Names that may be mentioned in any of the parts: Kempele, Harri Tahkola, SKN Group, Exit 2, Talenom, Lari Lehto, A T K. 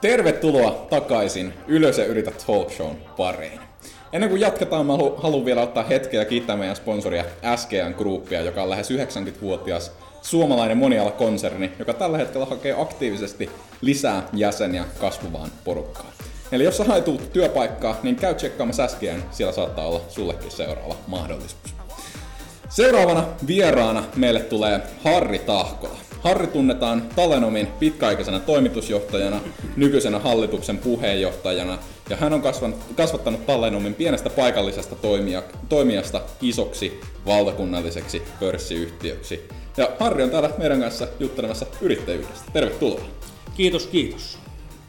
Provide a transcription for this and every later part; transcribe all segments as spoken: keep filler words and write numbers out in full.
Tervetuloa takaisin Ylös ja yritä talk shown pariin. Ennen kuin jatketaan, mä haluan vielä ottaa hetkeä ja kiittää meidän sponsoria S K N Groupia, joka on lähes yhdeksänkymmentävuotias suomalainen monialakonserni, joka tällä hetkellä hakee aktiivisesti lisää jäseniä kasvavaan porukkaan. Eli jos sä haet työpaikkaa, niin käy tsekkaamassa S K N, siellä saattaa olla sullekin seuraava mahdollisuus. Seuraavana vieraana meille tulee Harri Tahkola. Harri tunnetaan Talenomin pitkäaikaisena toimitusjohtajana, nykyisenä hallituksen puheenjohtajana, ja hän on kasvattanut Talenomin pienestä paikallisesta toimija, toimijasta isoksi valtakunnalliseksi pörssiyhtiöksi. Ja Harri on täällä meidän kanssa juttelemassa yrittäjyydestä. Tervetuloa. Kiitos, kiitos.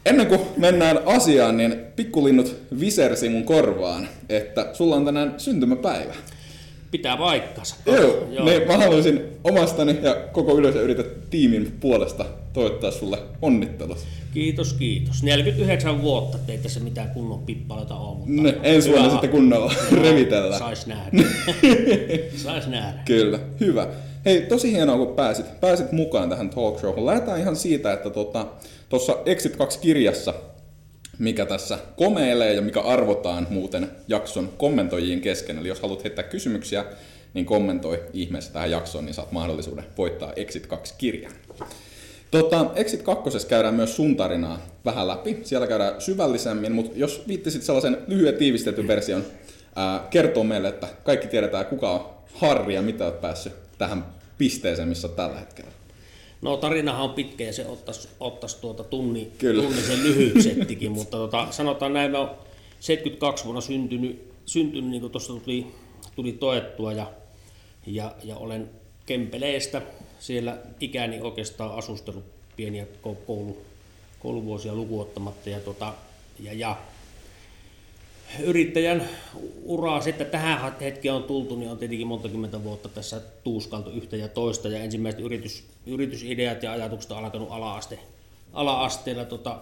Ennen kuin mennään asiaan, niin pikkulinnut visersi mun korvaan, että sulla on tänään syntymäpäivä. Pitää paikkansa. Joo, Joo. Me, mä haluaisin omastani ja koko Ylös ja yritä tiimin puolesta toivottaa sulle onnittelut. Kiitos, kiitos. neljäkymmentäyhdeksän vuotta, ettei tässä mitään kunnon pippaloita ole, mutta... No, ensi vuonna sitten kunnolla revitellään. Sais nähdä. Sais nähdä. Kyllä, hyvä. Hei, tosi hienoa kun pääsit, pääsit mukaan tähän talkshowhun. Lähdetään ihan siitä, että tuossa tota, Exit kaksi -kirjassa, mikä tässä komeilee ja mikä arvotaan muuten jakson kommentoijien kesken. Eli jos haluat heittää kysymyksiä, niin kommentoi ihmeessä tähän jaksoon, niin saat mahdollisuuden voittaa Exit kaksi-kirjan. Tota, Exit kaksi käydään myös sun tarinaa vähän läpi. Siellä käydään syvällisemmin, mutta jos viittisit sellaisen lyhyen tiivistetyn version, ää, kertoo meille, että kaikki tiedetään, kuka on Harri ja mitä olet päässyt tähän pisteeseen, missä tällä hetkellä. No, tarinahan on pitkä ja se ottaisi ottais tuota tunni, tunnisen lyhyyksettikin, mutta tota, sanotaan näin, mä oon seitsemänkymmentäkaksi vuonna syntynyt, syntynyt niin kuin tuossa tuli, tuli toettua ja, ja, ja olen Kempeleestä siellä ikäni oikeastaan asustellut pieniä koulu, kouluvuosia lukuottamatta ja, tota, ja, ja yrittäjän uraa sitten tähän hetkeen on tultu, niin on tietenkin monta kymmentä vuotta tässä tuuskaltu yhtä ja toista ja ensimmäiset yritys, yritysideat ja ajatukset on alkanut ala-aste, ala-asteella, tota,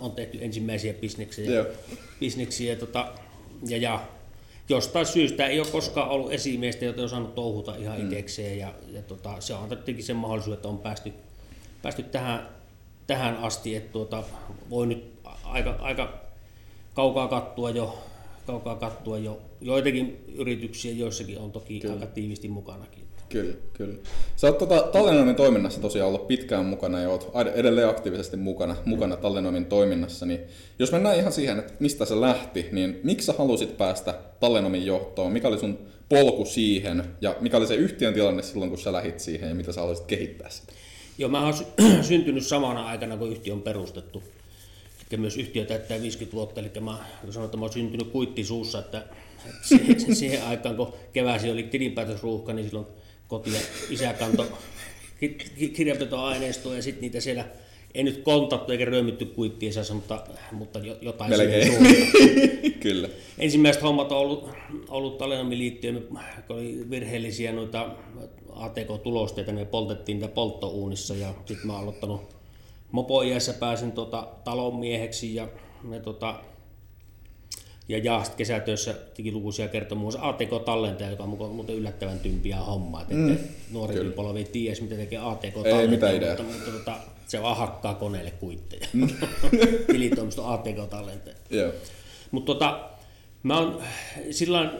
on tehty ensimmäisiä bisneksiä, bisneksiä tota, ja, ja jostain syystä ei ole koskaan ollut esimiestä, joten on saanut touhuta ihan mm. itsekseen ja, ja tota, se on antanut tietenkin sen mahdollisuuden, että on päästy, päästy tähän, tähän asti, että tuota, voi nyt aika, aika Kaukaa kattua jo, kaukaa kattua jo. Joitakin yrityksiä, joissakin on toki kyllä aika tiivisti mukanakin. Kyllä, kyllä. Sä oot tota, Talenomin toiminnassa tosiaan ollut pitkään mukana ja oot edelleen aktiivisesti mukana, mukana Talenomin toiminnassa. Niin jos mennään ihan siihen, että mistä se lähti, niin miksi sä halusit päästä Talenomin johtoon? Mikä oli sun polku siihen ja mikä oli se yhtiön tilanne silloin, kun sä lähit siihen ja mitä sä haluaisit kehittää sitä? Joo, mä oon syntynyt samana aikana, kun yhtiö on perustettu. Ja myös yhtiö täyttää viisikymmentä vuotta, eli mä sanon, että mä oon syntynyt kuittisuussa, että siihen, siihen aikaan, kun keväsi oli tilinpäätösruuhka, niin silloin koti ja isä kantoi kirjanpitoaineistoa ja sitten niitä siellä ei nyt kontattu eikä ryömitty kuittiinsa, mutta, mutta jotain kyllä. Ensimmäiset hommat on ollut, ollut Talenomin liittyen, kun oli virheellisiä noita A T K-tulosteita, ne poltettiin niitä polttouunissa ja sitten mä oon aloittanut mopo-iässä pääsin tota, talonmieheksi ja, ne, tota, ja, ja kesätöissä teki lukuisia kertomuksia A T K-tallenteja, joka on muuten yllättävän tympiä hommaa. Mm. Nuori polvi ei tiedä, mitä tekee A T K-tallenteja, mutta, mutta tota, se vaan hakkaa koneelle kuitteja. Mm. Tilitoimisto A T K-tallenteja. Yeah. Mutta tota, mä oon silloin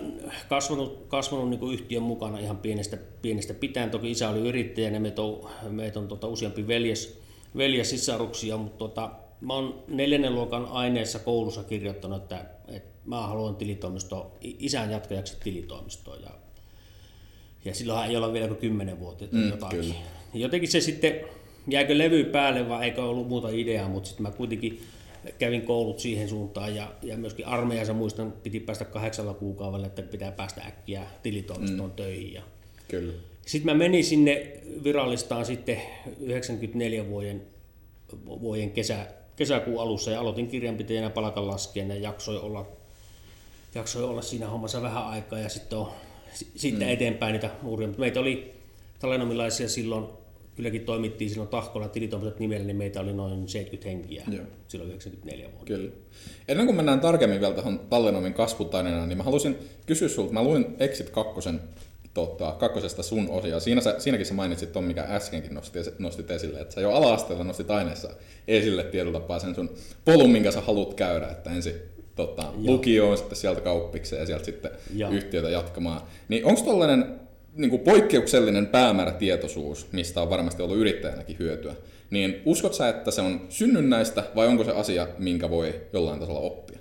kasvanut, kasvanut niin kuin yhtiön mukana ihan pienestä, pienestä pitäen. Toki isä oli yrittäjänä, meitä on, meitä on tota, useampi veljes. veljes sisaruksia, mutta tota, mä oon neljännen luokan aineessa koulussa kirjoittanut, että, että mä haluan tilitoimistoon, isän jatkajaksi tilitoimistoon. Ja, ja silloinhan ei olla vielä kuin kymmenvuotiaita mm, jotain. Kyllä. Jotenkin se sitten, jääkö levy päälle vai eikä ollut muuta ideaa, mutta sitten mä kuitenkin kävin koulut siihen suuntaan ja, ja myöskin armeijansa muistan, piti päästä kahdeksalla kuukaudella, että pitää päästä äkkiä tilitoimistoon mm. töihin. Ja, kyllä. Sitten mä menin sinne virallistaan sitten yhdeksänkymmentäneljä vuoden, vuoden kesä, kesäkuun alussa ja aloitin kirjanpitäjänä palkanlaskijana ja jaksoi olla, jaksoi olla siinä hommassa vähän aikaa ja sitten on, siitä mm. eteenpäin niitä muuria. Meitä oli talenomilaisia silloin, kylläkin toimittiin silloin Tahkola tilitoimiset nimellä, niin meitä oli noin seitsemänkymmentä henkiä Joo. silloin yhdeksänkymmentäneljä vuonna. Kyllä. Ennen kuin mennään tarkemmin vielä tähän Talenomin kasvutarinaan, niin mä halusin kysyä sulta, mä luin Exit kakkosen tota, kakkosesta sun osia. Siinä sä, siinäkin sä mainitsit ton, mikä äskenkin nostit, nostit esille, että sä jo ala-asteella nostit aineessa esille tietyllä tapaa sen sun polun, minkä sä haluat käydä, että ensin tota, lukioon, sitten sieltä kauppikseen ja sieltä sitten ja. yhtiötä jatkamaan. Niin onko tollainen niin kuin poikkeuksellinen päämäärätietoisuus, mistä on varmasti ollut yrittäjänäkin hyötyä, niin uskot sä, että se on synnynnäistä vai onko se asia, minkä voi jollain tasolla oppia?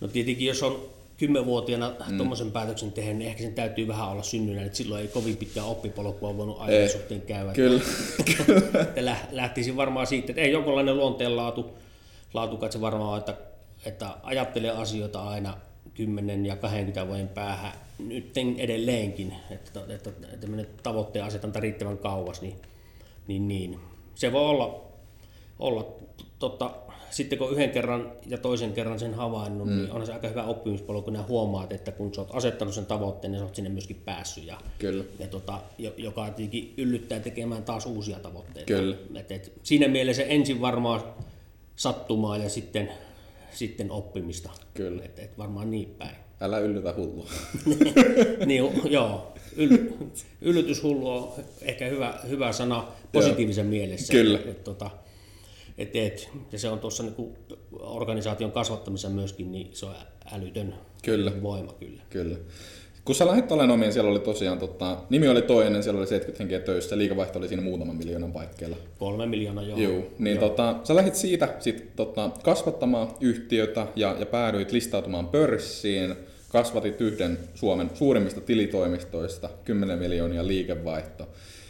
No tietenkin, jos on kymmenvuotiaana mm. tuommoisen päätöksen tehnyt, niin ehkä sen täytyy vähän olla synnynnäinen, että silloin ei kovin pitkää oppipolkua voinut ajan suhteen käydä. Kyllä. Lähtisin varmaan siitä, että ei jonkinlainen luonteenlaatu, laatu katse varmaan, että, että ajattelee asioita aina kymmenen ja kaksikymmentä vuoden päähän, nyt edelleenkin, että, että, että tavoitteen asetanta riittävän kauas, niin, niin, niin. Se voi olla, olla totta, sitten kun yhden kerran ja toisen kerran sen havainnut, mm. niin on se aika hyvä oppimispolku, kun nää huomaat, että kun sä oot asettanut sen tavoitteen, niin sä oot sinne myöskin päässyt, ja, Kyllä. ja tota, joka tietenkin yllyttää tekemään taas uusia tavoitteita. Kyllä. Et, et, siinä mielessä ensin varmaan sattumaa ja sitten sitten oppimista. Kyllä. Et, et varmaan niin päin. Älä yllytä hullua. niin, joo. Yl, yllytyshullu on ehkä hyvä, hyvä sana positiivisen mielessä. Kyllä. Et, et, tota, et, et, ja se on tuossa niinku organisaation kasvattamisessa myöskin, niin se on älytön kyllä. voima. Kyllä. Kyllä. Kun sä lähdit Talenomiin, siellä oli tosiaan, tota, nimi oli toinen, siellä oli seitsemänkymmentä henkeä töissä, liikevaihto oli siinä muutaman miljoonan paikkeilla. Kolme miljoonaa, joo. Juu, niin joo. Tota, sä lähdit siitä sit, tota, kasvattamaan yhtiötä ja, ja päädyit listautumaan pörssiin, kasvatit yhden Suomen suurimmista tilitoimistoista, kymmenen miljoonia liikevaihto.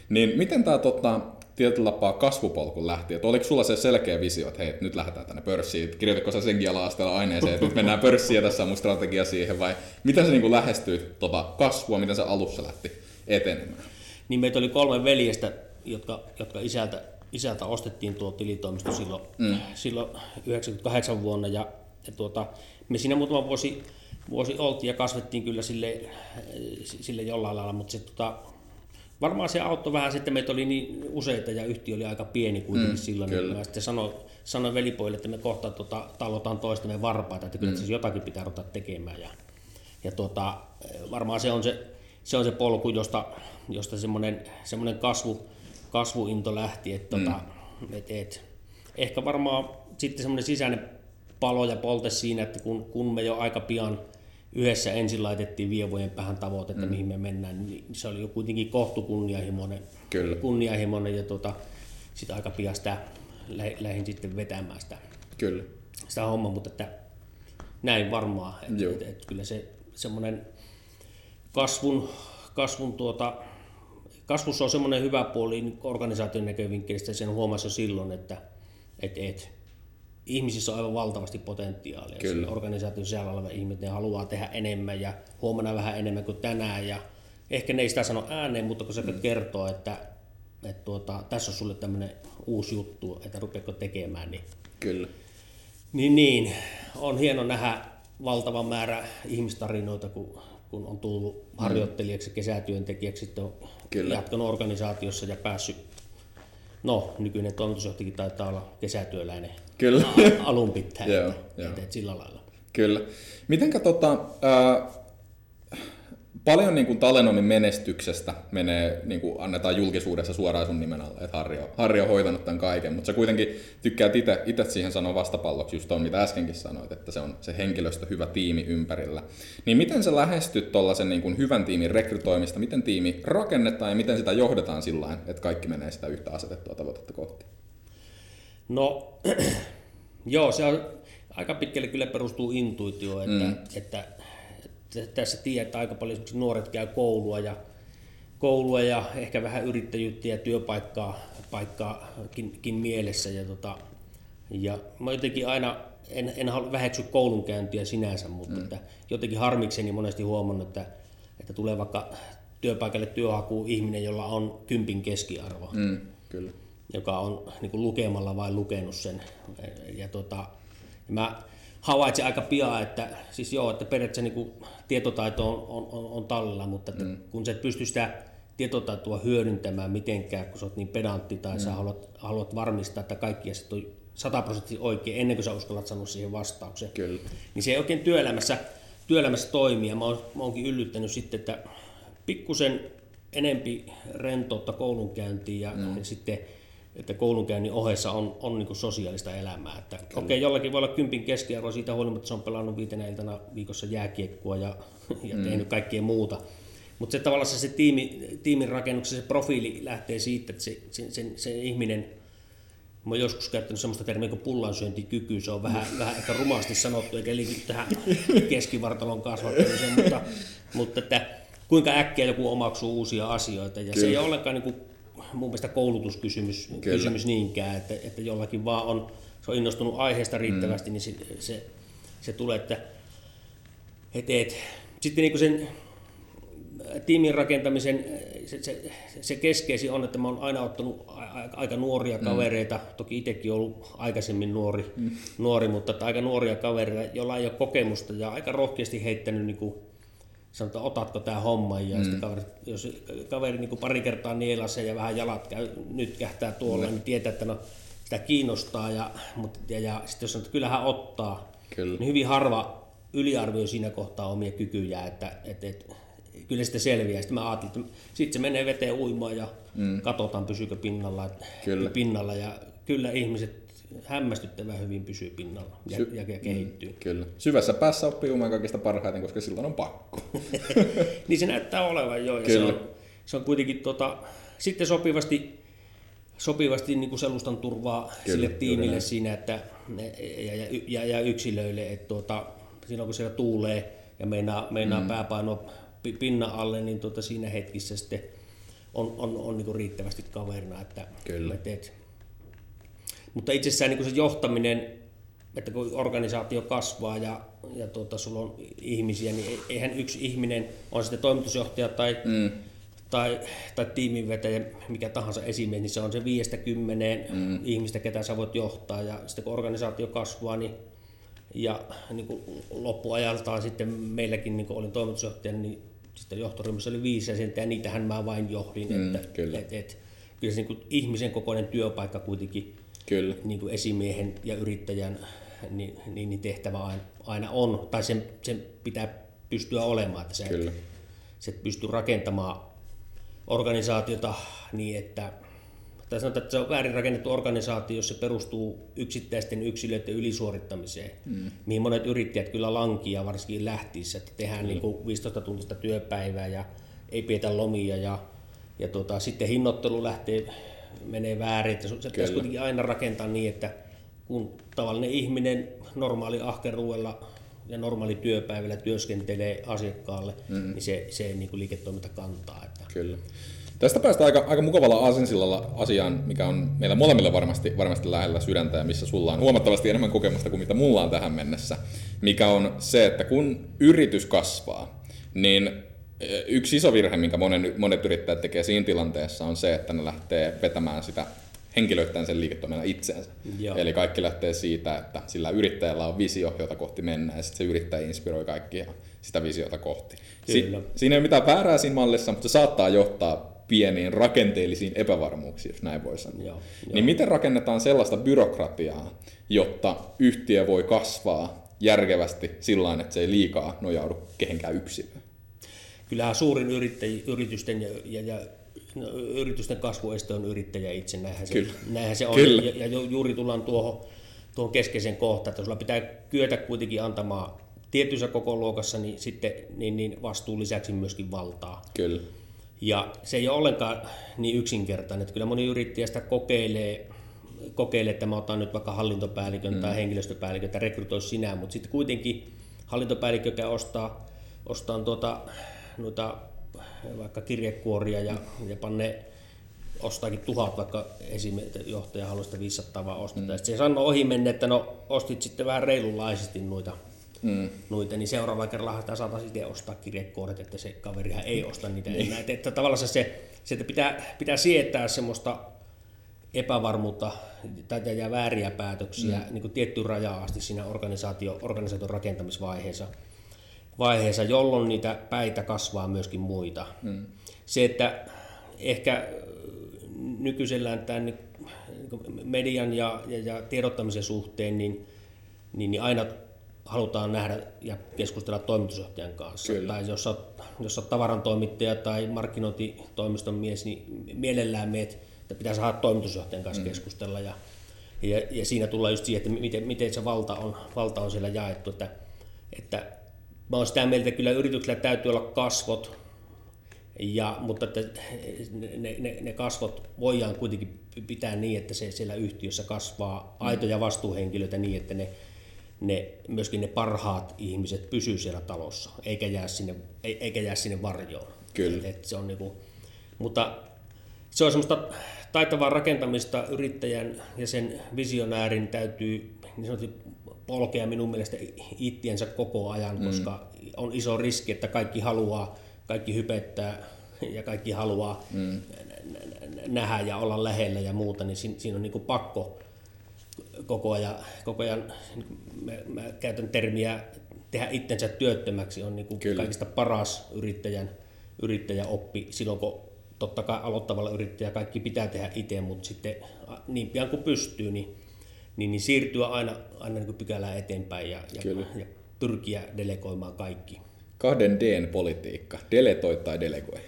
Niin miten tää tota, tietyllä tapaa kasvupolku lähti? Et oliko sulla se selkeä visio, että hei, nyt lähdetään tänne pörssiin? Kirjoititko sä senkin ala-asteella aineeseen, että nyt mennään pörssiin ja tässä on mun strategia siihen? Vai miten se niin lähestyy tota kasvua, miten se alussa lähti etenemään? Niin meitä oli kolme veljestä, jotka, jotka isältä, isältä ostettiin tuo tilitoimisto silloin, mm. silloin yhdeksänkymmentäkahdeksan vuonna. Ja, ja tuota, me siinä muutama vuosi, vuosi oltiin ja kasvettiin kyllä sille, sille jollain lailla, mutta se tota, varmaan se auttoi vähän sitten, meitä oli niin useita ja yhtiö oli aika pieni kuitenkin mm, silloin, kyllä. niin mä sitten sanoin, sanoin velipoille, että me kohta tota, talotaan toistamme varpaita, että kyllä mm. siis jotakin pitää ruveta tekemään. Ja, ja tota, varmaan se on se, se on se polku, josta, josta semmoinen, semmoinen kasvu, kasvuinto lähti. Et, mm. tota, et, et, ehkä varmaan sitten semmoinen sisäinen palo ja polte siinä, että kun, kun me jo aika pian yhdessä ensin laitettiin viiden vuoden päähän tavoitetta, mm. mihin me mennään, niin se oli jo kuitenkin kohtu kunnianhimoinen, kunnianhimoinen ja tuota, sitten aika pian sitä lähdin sitten vetämään sitä, kyllä. sitä hommaa, mutta että näin varmaan, että et, et kyllä se semmoinen kasvun, kasvun tuota, kasvussa on semmoinen hyvä puoli organisaation näkövinkkelistä, sen huomasi jo silloin, että et, et, ihmisissä on aivan valtavasti potentiaalia. Organisaation siellä oleva ihminen haluaa tehdä enemmän ja huomenna vähän enemmän kuin tänään. Ja ehkä ne ei sitä sano ääneen, mutta kun se mm. kertoo, että, että tuota, tässä on sulle tämmöinen uusi juttu, että rupeatko tekemään, niin, Kyllä. niin, niin on hieno nähdä valtava määrä ihmistarinoita, kun, kun on tullut mm. harjoittelijaksi, kesätyöntekijäksi, sitten on Kyllä. jatkanut organisaatiossa ja päässyt. No, nykyinen toimitusjohtajakin taitaa olla kesätyöläinen. Kyllä. Alun pitää, joo, että, joo. että sillä lailla. Kyllä. Mitenkä tota, ää, paljon niin kuin Talenomin menestyksestä menee, niin kuin annetaan julkisuudessa suoraan sun nimen alle, että Harri on, Harri on hoitanut tämän kaiken, mutta sä kuitenkin tykkäät ite, ite siihen sanoa vastapalloksi just on, mitä äskenkin sanoit, että se on se henkilöstö hyvä tiimi ympärillä. Niin miten sä lähestyt tuollaisen niin kuin hyvän tiimin rekrytoimista, miten tiimi rakennetaan ja miten sitä johdetaan sillain, että kaikki menee sitä yhtä asetettua tavoitetta kohti? No, joo, se on, aika pitkälle kyllä perustuu intuitioon, että, mm. että, että tässä tiedät, että aika paljon nuoret käy koulua ja, koulua ja ehkä vähän yrittäjyyttä ja työpaikkaakin mielessä. Ja, tota, ja mä jotenkin aina, en, en halua väheksy koulunkäyntiä sinänsä, mutta mm. että jotenkin harmikseni monesti huomannut, että, että tulee vaikka työpaikalle työhakuun ihminen, jolla on kympin keskiarvo. Mm, kyllä. joka on niin kuin lukemalla vain lukenut sen. Ja tota, mä havaitsin aika pian, että, siis joo, että periaatteessa niin kuin tietotaito on, on, on tallella, mutta että mm. kun sä et pysty sitä tietotaitoa hyödyntämään mitenkään, kun sä oot niin pedantti tai mm. sä haluat, haluat varmistaa, että kaikki asiat on sata prosenttia oikein ennen kuin sä uskallat sanoa siihen vastauksen, Kyllä. niin se ei oikein työelämässä työelämässä toimii. Mä oonkin yllyttänyt sitten, että pikkusen enempi rentoutta koulunkäyntiin ja mm. sitten, että koulunkäynnin ohessa on, on niin kuin sosiaalista elämää. Että okei, okay, jollakin voi olla kympin keskiarvo siitä huolimatta, se on pelannut viitenä iltana viikossa jääkiekkoa ja, ja mm. tehnyt kaikkea muuta. Mutta se tavallaan se, se tiimi, tiimin rakennuksessa se profiili lähtee siitä, että se, se, se, se ihminen, mä oon joskus käyttänyt sellaista termiä kuin pullansyöntikyky, se on vähän, vähän ehkä rumasti sanottu, eikä liity tähän keskivartalon kasvattamiseen, mutta, mutta että kuinka äkkiä joku omaksuu uusia asioita. Ja Kyllä. se ei ole ollenkaan niin kuin, mun mielestä koulutuskysymys kysymys niinkään, että, että jollakin vaan on, se on innostunut aiheesta riittävästi, mm. niin se, se, se tulee, että et, et. Sitten niin kuin sen tiimin rakentamisen se, se, se keskeisin on, että mä oon aina ottanut aika nuoria kavereita, mm. toki itsekin ollut aikaisemmin nuori, mm. nuori mutta että aika nuoria kavereita, joilla ei ole kokemusta ja aika rohkeasti heittänyt niin kuin, sanotaan, otatko tämä homma, ja mm. sitten kaveri, jos kaveri niin kuin pari kertaa nielasee ja vähän jalat käy, nyt kähtää tuolla, mm. niin tietää, että no, sitä kiinnostaa, ja, mutta, ja, ja sitten jos sanoo, että kyllähän ottaa, Kyllä. niin hyvin harva yliarvioi siinä kohtaa omia kykyjä, että et, et, kyllä sitä selviää. Sitten mä ajattelin, että sitten se menee veteen uimaan ja mm. katsotaan, pysyykö pinnalla, kyllä. pinnalla, ja kyllä ihmiset hämmästyttävän hyvin pysyy pinnalla ja, Sy- ja kehittyy. Mm, kyllä. Syvässä päässä oppii umaan kaikista parhaiten, koska silloin on pakko. Niin se näyttää olevan, joo. Ja se, on, se on kuitenkin tota, sitten sopivasti, sopivasti niin kuin selustan turvaa kyllä, sille tiimille siinä, että, ja, ja, ja, ja yksilöille, että tuota, silloin kun siellä tuulee ja meinaa, meinaa mm. pääpaino pinnan alle, niin tuota, siinä hetkissä sitten on, on, on niin kuin riittävästi kaverina, että kyllä. me teet. Mutta itsessään niin kuin se johtaminen, että kun organisaatio kasvaa ja, ja tuota, sulla on ihmisiä, niin eihän yksi ihminen, on sitten toimitusjohtaja tai, mm. tai, tai tiiminvetäjä, mikä tahansa esimies, niin se on se viidestä kymmeneen mm. ihmistä, ketä sä voit johtaa. Ja sitten kun organisaatio kasvaa, niin, ja niin kuin loppuajaltaan sitten meilläkin, niin kun olin toimitusjohtaja, niin sitten johtoryhmässä oli viisi jäsentä ja niitähän mä vain johdin. Mm, että, kyllä. Et, et, kyllä se niin kuin ihmisen kokoinen työpaikka kuitenkin. Kyllä. Niin kuin esimiehen ja yrittäjän niin, niin tehtävä aina, aina on, tai sen, sen pitää pystyä olemaan, että sä et, sä et pysty rakentamaan organisaatiota niin, että, tai sanotaan, että se on väärin rakennettu organisaatio, jos se perustuu yksittäisten yksilöiden ylisuorittamiseen, mm. mihin monet yrittäjät kyllä lankia varsinkin lähtiessä, että tehdään niin kuin viisitoista tuntista työpäivää ja ei pidetä lomia ja, ja tota, sitten hinnoittelu lähtee menee väärin. Se Kyllä. pitäisi kuitenkin aina rakentaa niin, että kun tavallinen ihminen normaali ahkeruudella ja normaali työpäivällä työskentelee asiakkaalle, mm-hmm. niin se, se niin kuin liiketoiminta kantaa. Että. Kyllä. Tästä päästään aika, aika mukavalla aasinsillalla asiaan, mikä on meillä molemmilla varmasti, varmasti lähellä sydäntä ja missä sulla on huomattavasti enemmän kokemusta kuin mitä mulla on tähän mennessä, mikä on se, että kun yritys kasvaa, niin yksi iso virhe, minkä monet yrittäjät tekee siinä tilanteessa, on se, että ne lähtee vetämään sitä henkilöittäen sen liiketoiminnan itseensä. Joo. Eli kaikki lähtee siitä, että sillä yrittäjällä on visio, jota kohti mennään, ja sitten se yrittäjä inspiroi kaikkia sitä visiota kohti. Si- siinä ei ole mitään väärää siinä mallissa, mutta se saattaa johtaa pieniin rakenteellisiin epävarmuuksiin, jos näin voi sanoa. Joo. Niin miten rakennetaan sellaista byrokratiaa, jotta yhtiö voi kasvaa järkevästi sillä tavalla, että se ei liikaa nojaudu kehenkään yksilöön? Kyllähän suurin yritysten ja, ja, ja no, yritysten kasvueste on yrittäjä itse, näinhän se, näinhän se on. Ja, ja juuri tullaan tuohon, tuohon keskeisen kohtaan, että sulla pitää kyetä kuitenkin antamaan tietyissä kokoluokassa niin sitten, niin, niin vastuun lisäksi myöskin valtaa. Kyllä. Ja se ei ole ollenkaan niin yksinkertainen, että kyllä moni yrittäjä sitä kokeilee, kokeilee, että mä otan nyt vaikka hallintopäällikön mm. tai henkilöstöpäällikön, että rekrytoi sinä, mutta sitten kuitenkin hallintopäällikkö, joka ostaa, ostaa tuota, noita vaikka kirjekuoria ja, ja panne ostaakin tuhat, vaikka esimerkiksi johtaja haluaa sitä viisisataa vaan osteta. Mm. Se sanoo ohi menne, että no ostit sitten vähän reilunlaisesti noita, mm. noita niin seuraavalla kerralla sitä saataisiin itse ostaa kirjekuoret, että se kaverihan ei osta niitä. Mm. Että, että tavallaan se, se että pitää, pitää sietää semmoista epävarmuutta tai ja vääriä päätöksiä mm. niin kuin tiettyyn rajaan asti siinä organisaatio, organisaation rakentamisvaiheessa. Vaiheessa, jolloin niitä päitä kasvaa myöskin muita. Mm. Se, että ehkä nykyisellään tämän median ja, ja, ja tiedottamisen suhteen, niin, niin, niin aina halutaan nähdä ja keskustella toimitusjohtajan kanssa. Kyllä. Tai jos olet, jos olet tavarantoimittaja tai markkinointitoimiston mies, niin mielellään meet, että pitää saada toimitusjohtajan kanssa mm. keskustella. Ja, ja, ja siinä tullaan just siihen, että miten, miten se valta on, valta on siellä jaettu. Että, että mä olen sitä mieltä, että kyllä yrityksellä täytyy olla kasvot, ja, mutta että ne, ne, ne kasvot voidaan kuitenkin pitää niin, että se siellä yhtiössä kasvaa aitoja vastuuhenkilöitä niin, että ne, ne, myöskin ne parhaat ihmiset pysyy siellä talossa, eikä jää sinne, eikä jää sinne varjoon. Kyllä. Et se on niinku, mutta se on semmoista taitavaa rakentamista. Yrittäjän ja sen visionäärin täytyy niin sanotusti polkea minun mielestä ittiensä koko ajan, koska mm. on iso riski, että kaikki haluaa, kaikki hypettää ja kaikki haluaa mm. nähdä ja olla lähellä ja muuta, niin siinä on niinku pakko koko ajan, koko ajan mä, mä käytän termiä tehdä itsensä työttömäksi, on niinku kaikista paras yrittäjän, yrittäjäoppi silloin, kun totta kai aloittavalla yrittäjä kaikki pitää tehdä itse, mutta sitten niin pian kuin pystyy, niin, niin, niin siirtyä aina, aina niin kuin pykälää eteenpäin ja, ja, ja pyrkiä delegoimaan kaikki. Kahden D:n politiikka, deletoi tai delegoi?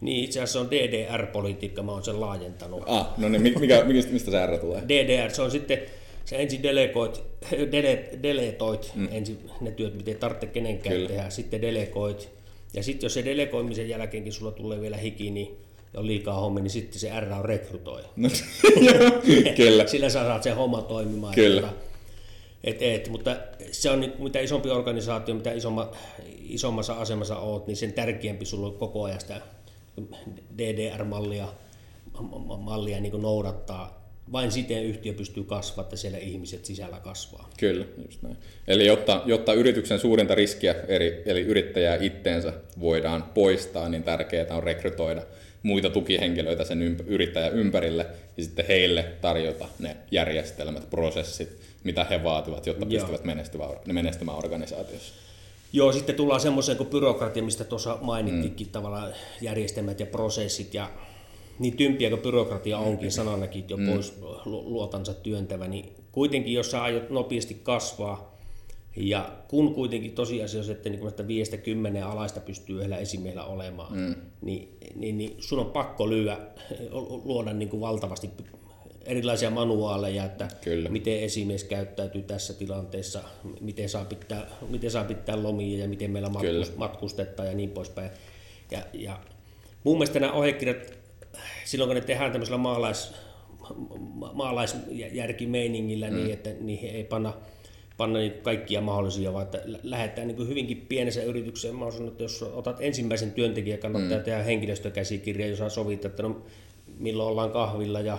Niin, itse asiassa on D D R-politiikka, mä oon sen laajentanut. Ah, no niin, mikä, mistä se R tulee? D D R, se on sitten, sä ensin delegoit, dele, deletoit mm. ensin ne työt, mitä ei tarvitse kenenkään Kyllä. tehdä, sitten delegoit, ja sitten jos se delegoimisen jälkeenkin sulla tulee vielä hiki, niin on liikaa hommia, niin sitten se R on rekrytoi. No, kyllä. Sillä sä saat sen homma toimimaan. Kyllä. Et, et, mutta se on, mitä isompi organisaatio, mitä isomma, isommassa asemassa oot, niin sen tärkeämpi sulla on koko ajan sitä D D R-mallia mallia niin kuin noudattaa. Vain siten yhtiö pystyy kasvamaan, että siellä ihmiset sisällä kasvaa. Kyllä, just näin. Eli jotta, jotta yrityksen suurinta riskiä, eri, eli yrittäjää itteensä, voidaan poistaa, niin tärkeää on rekrytoida muita tukihenkilöitä sen ympä, yrittäjän ympärille ja sitten heille tarjota ne järjestelmät, prosessit, mitä he vaativat, jotta Joo. pystyvät menestymään organisaatiossa. Joo, sitten tullaan semmoiseen kuin byrokratia, mistä tuossa mainittikin, mm. tavallaan järjestelmät ja prosessit, ja niin tympiä kuin byrokratia onkin, mm. sananakin jo mm. pois luotansa työntävä, niin kuitenkin jos sä aiot nopeasti kasvaa, ja kun kuitenkin tosiasiassa, että niin viidestä kymmeneen alaista pystyy yhdellä esimiehellä olemaan, mm. niin, niin, niin sun on pakko lyö, luoda niin kuin valtavasti erilaisia manuaaleja, että Kyllä. miten esimies käyttäytyy tässä tilanteessa, miten saa pitää, miten saa pitää lomia ja miten meillä matkust, matkustetaan ja niin poispäin. Ja, ja mun mielestä nämä ohjekirjat, silloin kun ne tehdään tämmöisellä maalais, maalaisjärkimeiningillä, mm. niin että niihin ei panna, panna niin kaikkia mahdollisia, vaan että lähdetään niin hyvinkin pienessä yritykseen. Mä oon sanonut, että jos otat ensimmäisen työntekijän, kannattaa mm. tehdä henkilöstökäsikirja, jossa sovitaan, että no, milloin ollaan kahvilla ja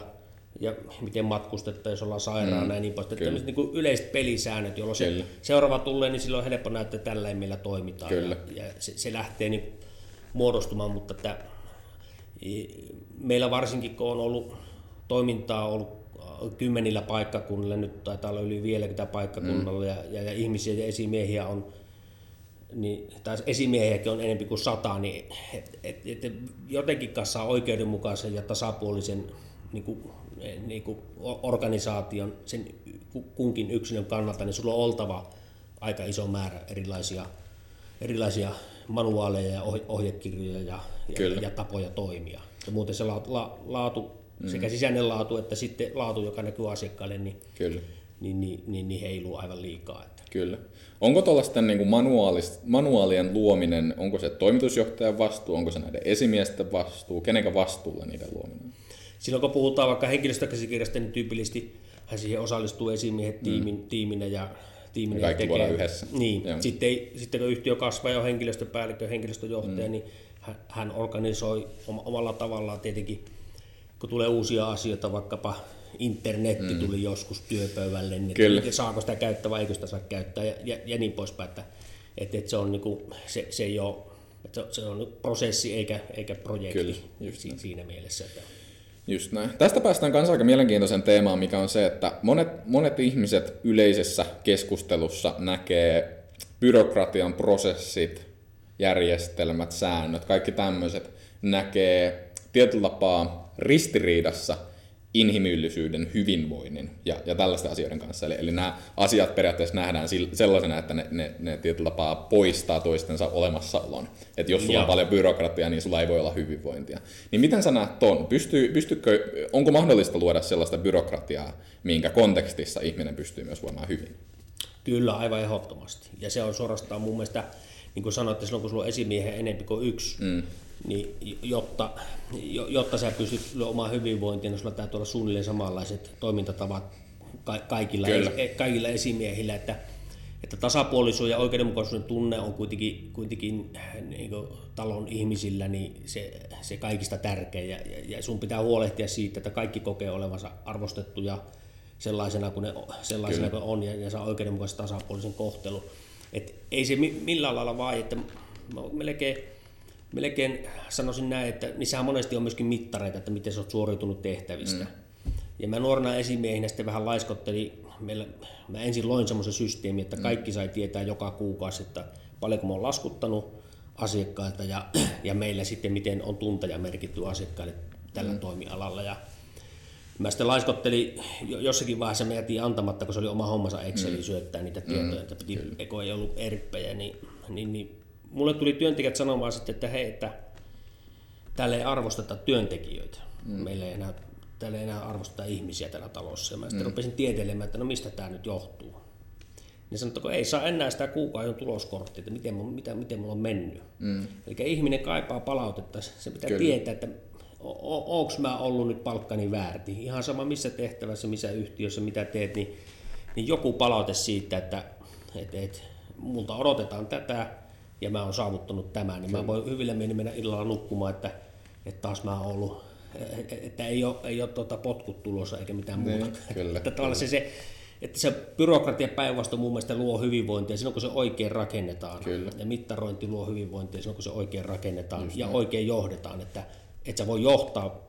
ja miten matkustetaan, jos ollaan sairaana mm. ja niin pois. Tällaiset niin yleiset pelisäännöt, jolloin se seuraava tulee, niin silloin on helppo näyttää, että tällä meillä toimitaan. Kyllä. Ja se, se lähtee niin muodostumaan, mutta tämä, meillä varsinkin, kun on ollut toimintaa ollut kymmenillä paikkakunnilla, nyt taitaa olla yli viisikymmentä paikkakunnalla mm. ja, ja, ja ihmisiä ja esimiehiä on, niin, tai esimiehiäkin on enemmän kuin sata, niin et, et, et jotenkin kanssa oikeudenmukaisen ja tasapuolisen niin kuin, niin kuin organisaation sen kunkin yksilön kannalta, niin sulla on oltava aika iso määrä erilaisia, erilaisia manuaaleja ja ohjekirjoja ja, ja, ja tapoja toimia. Ja muuten se la, la, laatu, mm. sekä sisäinen laatu että sitten laatu, joka näkyy asiakkaille, niin, Kyllä. niin, niin, niin, niin heiluu aivan liikaa. Että. Kyllä. Onko tuollaisten niin manuaalien luominen, onko se toimitusjohtajan vastuu, onko se näiden esimiesten vastuu, kenenkä vastuulla niiden luominen? Silloin kun puhutaan vaikka henkilöstökäsikirjasta, niin tyypillisesti hän siihen osallistuu esimiehet tiimin, mm. tiiminä ja tiiminä ja kaikki tekee. Yhdessä. Niin. Sitten, sitten kun yhtiö kasvaa ja on henkilöstöpäällikkö, henkilöstöjohtaja, mm. niin hän organisoi omalla tavallaan tietenkin, kun tulee uusia asioita, vaikkapa internetti mm. tuli joskus työpöydälle, niin Kyllä. saako sitä käyttää vai eikö sitä saa käyttää ja, ja, ja niin poispäin. Että, että, että se, on, niin kuin, se, se, ei ole, että se on prosessi eikä, eikä projekti Kyllä. siinä, siinä mielessä. Että. Just näin. Tästä päästään kanssa aika mielenkiintoisen teemaan, mikä on se, että monet, monet ihmiset yleisessä keskustelussa näkee byrokratian prosessit, järjestelmät, säännöt, kaikki tämmöiset näkee tietyllä tapaa ristiriidassa inhimillisyyden, hyvinvoinnin ja, ja tällaisten asioiden kanssa. Eli, eli nämä asiat periaatteessa nähdään sellaisena, että ne, ne, ne tietyllä tapaa poistaa toistensa olemassaolon. Että jos sulla on paljon byrokratiaa, niin sulla ei voi olla hyvinvointia. Niin miten sä näet ton? Pystyy, pystykö, onko mahdollista luoda sellaista byrokratiaa, minkä kontekstissa ihminen pystyy myös voimaan hyvin? Kyllä, aivan ehdottomasti. Ja se on suorastaan mun mielestä, niin kuin sanoitte, silloin kun sulla on esimiehen enemmän kuin yksi, mm. niin jotta, jotta sä pystyt omaan hyvinvointiin, niin sulla täytyy olla suunnilleen samanlaiset toimintatavat kaikilla, kaikilla esimiehillä. Että, että tasapuolisuus ja oikeudenmukaisuuden tunne on kuitenkin, kuitenkin niin kuin talon ihmisillä niin se, se kaikista tärkeä. Ja, ja sun pitää huolehtia siitä, että kaikki kokee olevansa arvostettuja sellaisena kuin ne sellaisena kuin on ja, ja saa oikeudenmukaisen tasapuolisen kohtelun. Et ei se millään lailla vaan, että melkein, melkein sanoisin näin, että niissähän monesti on myöskin mittareita, että miten sä oot suoriutunut tehtävistä. Mm. Ja mä nuorena esimiehinä sitten vähän laiskottelin, meillä, mä ensin loin semmoisen systeemin, että kaikki sai tietää joka kuukausi, että paljonko mä oon laskuttanut asiakkailta ja, ja meillä sitten miten on tunteja merkitty asiakkaille tällä mm. toimialalla. Ja mä sitten laiskottelin, jossakin vaiheessa me jätiin antamatta, kun se oli oma hommansa Exceliin mm. syöttää niitä tietoja, mm. että piti, kun ei ollut erppejä, niin, niin, niin mulle tuli työntekijät sanomaan sitten, että hei, että täällä ei arvosteta työntekijöitä, mm. meillä ei enää, täällä ei enää arvosteta ihmisiä täällä talossa, ja mä sitten mm. rupesin tieteilemään, että no mistä tää nyt johtuu. Niin sanottako, ei saa enää sitä kuukauden tuloskorttia, että miten, miten, miten mulla on mennyt. Mm. Eli ihminen kaipaa palautetta, se pitää Kyllä. tietää, että O- onko mä ollut nyt palkkani väärti? Ihan sama missä tehtävässä, missä yhtiössä, mitä teet, niin, niin joku palaute siitä, että et, et, multa odotetaan tätä ja mä oon saavuttanut tämän. Niin mä voin hyvillä mielin mennä illalla nukkumaan, että et taas mä oon ollut, että ei ole, ei ole tuota potkut tulossa eikä mitään ne, muuta. Kyllä, että tavallaan se, se, että se byrokratia päinvastoin mun mielestä luo hyvinvointia silloin, kun se oikein rakennetaan. Kyllä. Ja mittarointi luo hyvinvointia silloin, kun se oikein rakennetaan Just ja ne. oikein johdetaan. Että että sä voi johtaa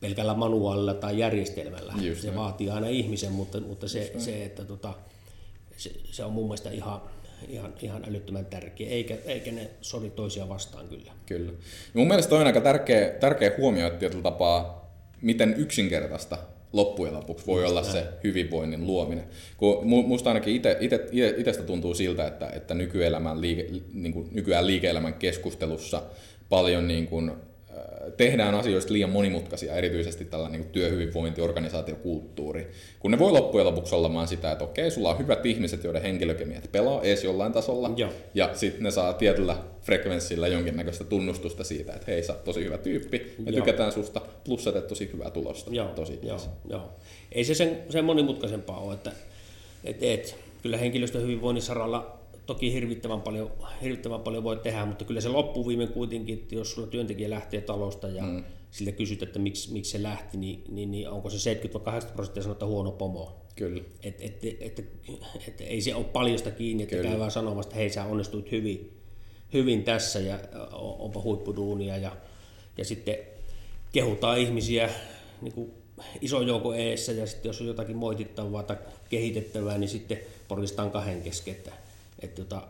pelkällä manuaalilla tai järjestelmällä. Just se ne. vaatii aina ihmisen, mutta, mutta se, se, että tota, se, se on mun mielestä ihan, ihan, ihan älyttömän tärkeä, eikä, eikä ne sodi toisia vastaan kyllä. Kyllä. Mun mielestä on aika tärkeä, tärkeä huomio, että tietyllä tapaa, miten yksinkertaista loppujen lopuksi voi Just olla näin. se hyvinvoinnin luominen. Kun musta ainakin ite, ite, itestä tuntuu siltä, että, että nykyelämän liike, niin kuin nykyään liike-elämän keskustelussa paljon niin kuin tehdään asioista liian monimutkaisia, erityisesti tällainen niin työhyvinvointi, organisaatiokulttuuri, kun ne voi loppujen lopuksi olemaan sitä, että okei, sulla on hyvät ihmiset, joiden henkilökemiat pelaa edes jollain tasolla, Joo. ja sitten ne saa tietyllä frekvenssillä jonkinnäköistä tunnustusta siitä, että hei, sä oot tosi hyvä tyyppi, me Joo. tykätään susta, plus sä teet tosi hyvää tulosta. Joo. Tosi Joo. Joo. Ei se sen, sen monimutkaisempaa ole, että et, et, kyllä henkilöstön hyvinvoinnin saralla toki hirvittävän paljon, hirvittävän paljon voi tehdä, mutta kyllä se loppuu viime kuitenkin, että jos sulla työntekijä lähtee talosta ja mm. siltä kysyt, että miksi, miksi se lähti, niin, niin, niin onko se seitsemänkymmentä kahdeksankymmentä prosenttia sanoo, että huono pomo. Kyllä. Et, et, et, et, et, ei se ole paljosta kiinni, että käy vaan sanomasta, että hei, sä onnistuit hyvin, hyvin tässä ja onpa huippuduunia. Ja, ja sitten kehutaan ihmisiä niin kuin ison joukon eessä ja sitten jos on jotakin moitittavaa tai kehitettävää, niin sitten poristaan kahden kesken. Että tota,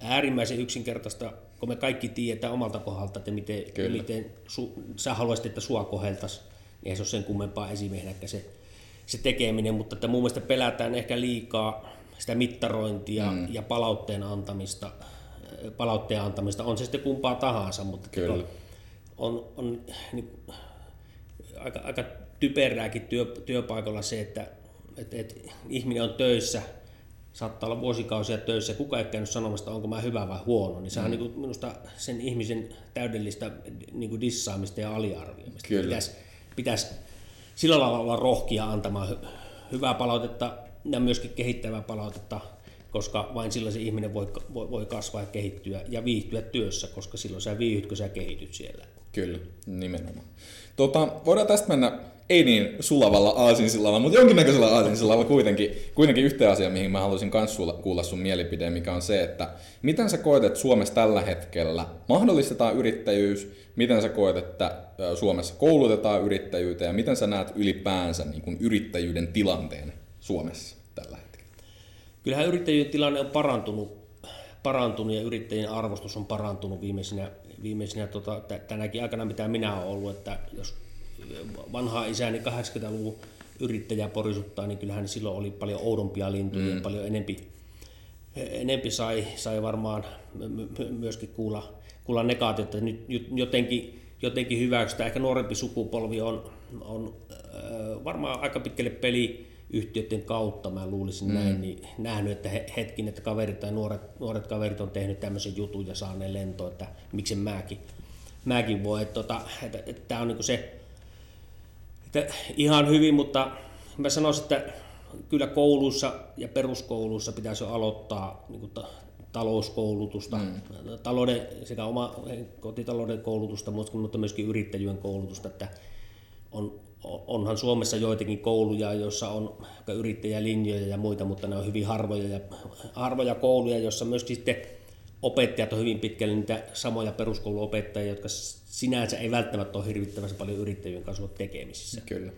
äärimmäisen yksinkertaista, kun me kaikki tiedetään omalta kohdalta, että miten, miten su, sä haluaisit, että sua koheltaisiin, niin ei se ole sen kummempaa esimiehenä se, se tekeminen, mutta että mun mielestä pelätään ehkä liikaa sitä mittarointia mm. ja palautteen antamista, palautteen antamista, on se sitten kumpaa tahansa, mutta on, on, on niin, aika, aika typerääkin työ, työpaikalla se, että et, et, ihminen on töissä, saattaa olla vuosikausia töissä, kuka ei käynyt sanomasta, onko mä hyvä vai huono, niin se on mm. niin minusta sen ihmisen täydellistä niin kuin dissaamista ja aliarvioimista. Pitäisi pitäis sillä lailla olla rohkia antamaan hy- hyvää palautetta ja myöskin kehittävää palautetta, koska vain silloin se ihminen voi, voi, voi kasvaa ja kehittyä ja viihtyä työssä, koska silloin sä viihdytkö, sä kehityt siellä. Kyllä, nimenomaan. Tota, voidaan tästä mennä ei niin sulavalla aasinsillalla, mutta jonkinnäköisellä aasinsillalla kuitenkin, kuitenkin yhteen asiaan, mihin mä haluaisin myös kuulla sun mielipideen, mikä on se, että miten sä koet, että Suomessa tällä hetkellä mahdollistetaan yrittäjyys, miten sä koet, että Suomessa koulutetaan yrittäjyyttä ja miten sä näet ylipäänsä niin kuin yrittäjyyden tilanteen Suomessa tällä hetkellä? Kyllähän yrittäjyyden tilanne on parantunut, parantunut ja yrittäjien arvostus on parantunut viimeisinä, viimeisinä tota, tänäkin aikana, mitä minä olen ollut, että jos vanhaa isäni kahdeksankymmentäluvun yrittäjä porisuttaa, niin kyllähän silloin oli paljon oudompia lintuja, mm. paljon enempi, enempi sai, sai varmaan myöskin kuulla, kuulla negatiota. Nyt jotenkin, jotenkin hyväksytään. Ehkä nuorempi sukupolvi on, on varmaan aika pitkälle peliyhtiöiden kautta, mä luulisin mm. näin, niin nähnyt, että hetkin, että kaverit tai nuoret, nuoret kaverit on tehnyt tämmöisen jutun ja saaneen lentoon, että miksen mäkin, mäkin voi. Että, että, että, että tämä on niin kuin se, että ihan hyvin, mutta mä sanoisin, että kyllä kouluissa ja peruskouluissa pitäisi aloittaa niin ta- talouskoulutusta, mm. talouden, sekä oma kotitalouden koulutusta, mutta myöskin yrittäjyyden koulutusta. Että on, onhan Suomessa joitakin kouluja, joissa on yrittäjälinjoja ja muita, mutta ne on hyvin harvoja, ja, harvoja kouluja, joissa myöskin sitten opettajat on hyvin pitkälle niitä samoja peruskouluopettajia, jotka sinänsä ei välttämättä ole hirvittävästi paljon yrittäjien kanssa ollut tekemisissä. Kyllä.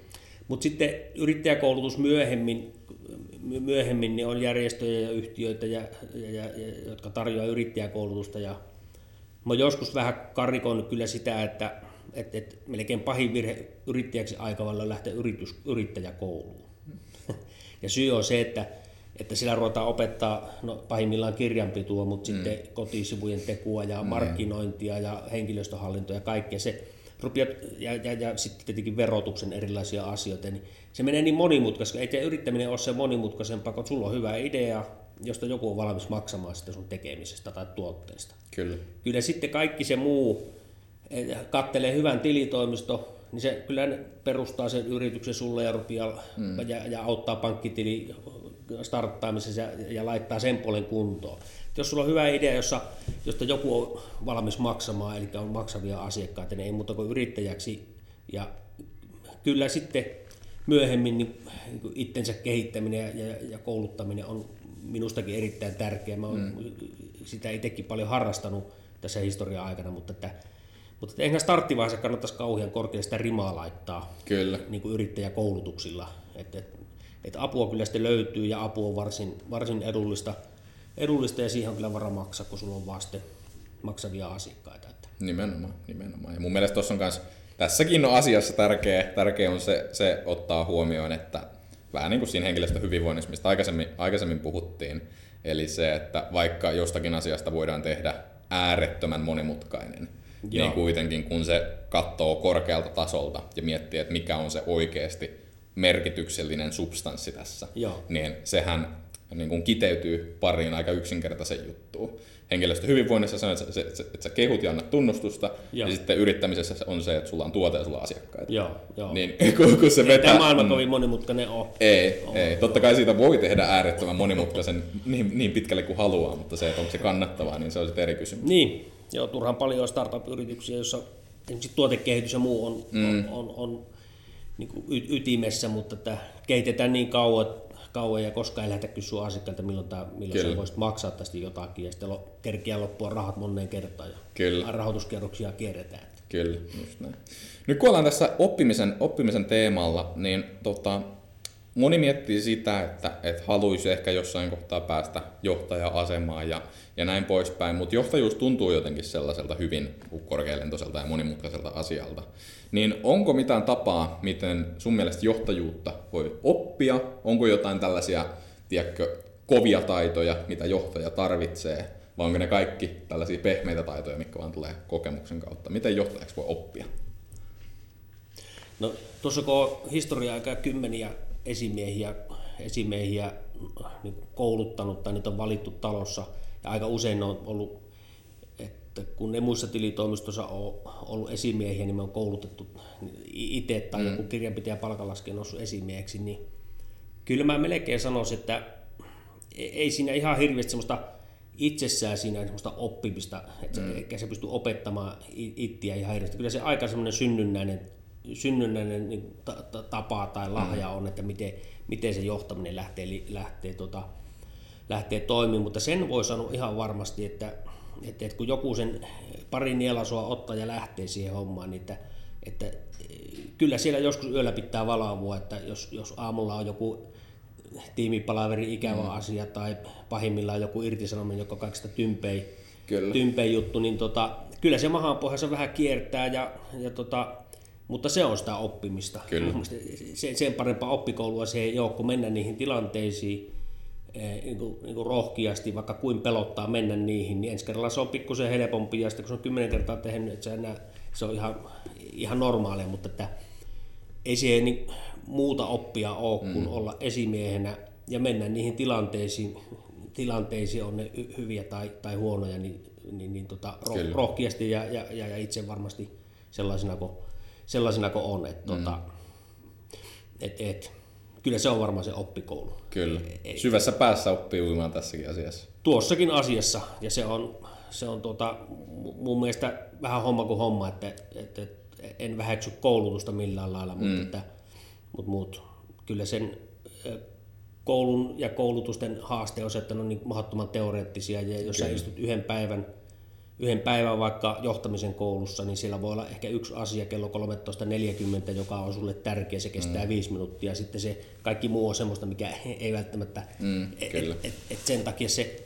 Mutta sitten yrittäjäkoulutus myöhemmin, myöhemmin niin on järjestöjä ja yhtiöitä, ja, ja, ja, jotka tarjoaa yrittäjäkoulutusta. Ja mä joskus vähän karikoinut kyllä sitä, että et, et melkein pahin virhe yrittäjäksi aikavälillä on lähteä yritys, yrittäjäkouluun. Mm. Ja syy on se, että, että sillä ruvetaan opettaa no, pahimmillaan kirjanpitoa, mutta mm. sitten kotisivujen tekua ja mm. markkinointia ja henkilöstöhallintoa ja kaikkea se. Rupiat, ja, ja, ja sitten tietenkin verotuksen erilaisia asioita, niin se menee niin monimutkaisesti, ei tämä yrittäminen ole se monimutkaisempaa, kun sulla on hyvä idea, josta joku on valmis maksamaan sitä sun tekemisestä tai tuotteesta. Kyllä. Kyllä sitten kaikki se muu, kattelee hyvän tilitoimisto, niin se kyllä perustaa sen yrityksen sulle ja rupeaa mm. ja, ja auttaa pankkitili starttaamisessa ja, ja laittaa sen puolen kuntoon. Jos sulla on hyvä idea, jossa, josta joku on valmis maksamaan, eli on maksavia asiakkaita, niin ei muuta kuin yrittäjäksi. Ja kyllä sitten myöhemmin niin itsensä kehittäminen ja, ja kouluttaminen on minustakin erittäin tärkeää. Mä olen mm. sitä itsekin paljon harrastanut tässä historian aikana, mutta, että, mutta eihän starttivaiheessa kannattaisi kauhean korkealle sitä rimaa laittaa kyllä. Niin kuin yrittäjäkoulutuksilla. Että, että apua kyllä sitten löytyy ja apu on varsin, varsin edullista. Edullista ja siihen on kyllä vara maksaa, kun sulla on vasten maksavia asiakkaita. Nimenomaan, nimenomaan. Ja mun mielestä tuossa on kans, tässäkin on asiassa tärkeä, tärkeä on se, se ottaa huomioon, että vähän niin kuin siinä henkilöstöhyvinvoinnissa, mistä aikaisemmin, aikaisemmin puhuttiin, eli se, että vaikka jostakin asiasta voidaan tehdä äärettömän monimutkainen, joo. niin kuitenkin kun se katsoo korkealta tasolta ja miettii, että mikä on se oikeasti merkityksellinen substanssi tässä, joo. niin sehän niin kuin kiteytyy pariin aika yksinkertaisen juttuun. Henkilöstöhyvinvoinnissa se on, että sä, että sä kehut ja annat tunnustusta, ja, ja sitten yrittämisessä on se, että sulla on tuote ja sulla on asiakkaita. Joo, joo. Niin, kun, kun se ei vetää, tämä maailma on kovin monimutkainen ole. Ei, on, ei. On. Totta kai siitä voi tehdä äärettömän monimutkaisen niin, niin pitkälle kuin haluaa, mutta se, että onko se kannattavaa, niin se on sitten eri kysymys. Niin, joo, turhan paljon on startup-yrityksiä, joissa esimerkiksi tuotekehitys ja muu on, mm. on, on, on niin kuin y- ytimessä, mutta että kehitetään niin kauan, kauan ja koskaan ei lähdetä kysyä asiakkailta, milloin, tämä, milloin sä voisit maksaa tästä jotakin ja sitten kerkiä loppua rahat moneen kertaan ja kyllä. rahoituskierroksia kierretään. Kyllä, just näin. Nyt kun ollaan tässä oppimisen, oppimisen teemalla, niin tota, moni miettii sitä, että et haluaisi ehkä jossain kohtaa päästä johtaja-asemaan ja, ja näin poispäin, mutta johtajuus tuntuu jotenkin sellaiselta hyvin korkealentoiselta ja monimutkaiselta asialta. Niin onko mitään tapaa, miten sun mielestä johtajuutta voi oppia? Onko jotain tällaisia, tiedätkö, kovia taitoja, mitä johtaja tarvitsee? Vai onko ne kaikki tällaisia pehmeitä taitoja, mitkä vaan tulee kokemuksen kautta? Miten johtajaksi voi oppia? No tuossa kun on historia-aikaa kymmeniä esimiehiä, esimiehiä niin kouluttanut tai niitä on valittu talossa ja aika usein on ollut, että kun ei muissa tilitoimistossa ole ollut esimiehiä, niin me on koulutettu itse tai mm. joku kirjanpitäjä palkanlaskija noussut esimieheksi, niin kyllä mä melkein sanoisin, että ei siinä ihan hirveästi semmoista itsessään siinä semmoista oppimista, että mm. eikä se pysty opettamaan ittiä ihan hirveästi. Kyllä se aika semmoinen synnynnäinen synnynnäinen niin ta- ta- tapa tai lahja on, että miten, miten se johtaminen lähtee, lähtee, tota, lähtee toimimaan, mutta sen voi sanoa ihan varmasti, että, että, että kun joku sen pari nielasua ottaa ja lähtee siihen hommaan, niin että, että kyllä siellä joskus yöllä pitää valaavua, että jos, jos aamulla on joku tiimipalaveri ikävä mm. asia tai pahimmillaan joku irtisanominen, joka on kaikista tympein, tympein juttu, niin tota, kyllä se mahanpohjassa vähän kiertää ja, ja tota, Mutta se on sitä oppimista. Kyllä. Sen parempaa oppikoulua se ei ole, kun mennä niihin tilanteisiin niin kuin, niin kuin rohkeasti, vaikka kuin pelottaa mennä niihin, niin ensi kerralla se on pikkusen helpompi, ja sitten kun se on kymmenen kertaa tehnyt, että se, enää, se on ihan, ihan normaalia, mutta että ei siihen niin muuta oppia ole kuin mm. olla esimiehenä ja mennä niihin tilanteisiin, tilanteisiin on ne hyviä tai, tai huonoja, niin, niin, niin tota, rohkeasti ja, ja, ja itse varmasti sellaisena kuin sellaisena kuin on, että mm. tota, et, et, kyllä se on varmaan se oppikoulu. Kyllä, et, syvässä päässä oppii uimaan tässäkin asiassa. Tuossakin asiassa, ja se on, se on tota, mun mielestä vähän homma kuin homma, että et, et, en väheksy koulutusta millään lailla, mm. mutta, että, mutta muut, kyllä sen koulun ja koulutusten haaste on se, että ne on niin mahdottoman teoreettisia, ja jos sä istut yhden päivän Yhden päivän vaikka johtamisen koulussa, niin siellä voi olla ehkä yksi asia kello kolmetoista neljäkymmentä, joka on sulle tärkeä, se kestää mm. viisi minuuttia, sitten se kaikki muu on semmoista, mikä ei välttämättä, mm, et, et, et sen takia se,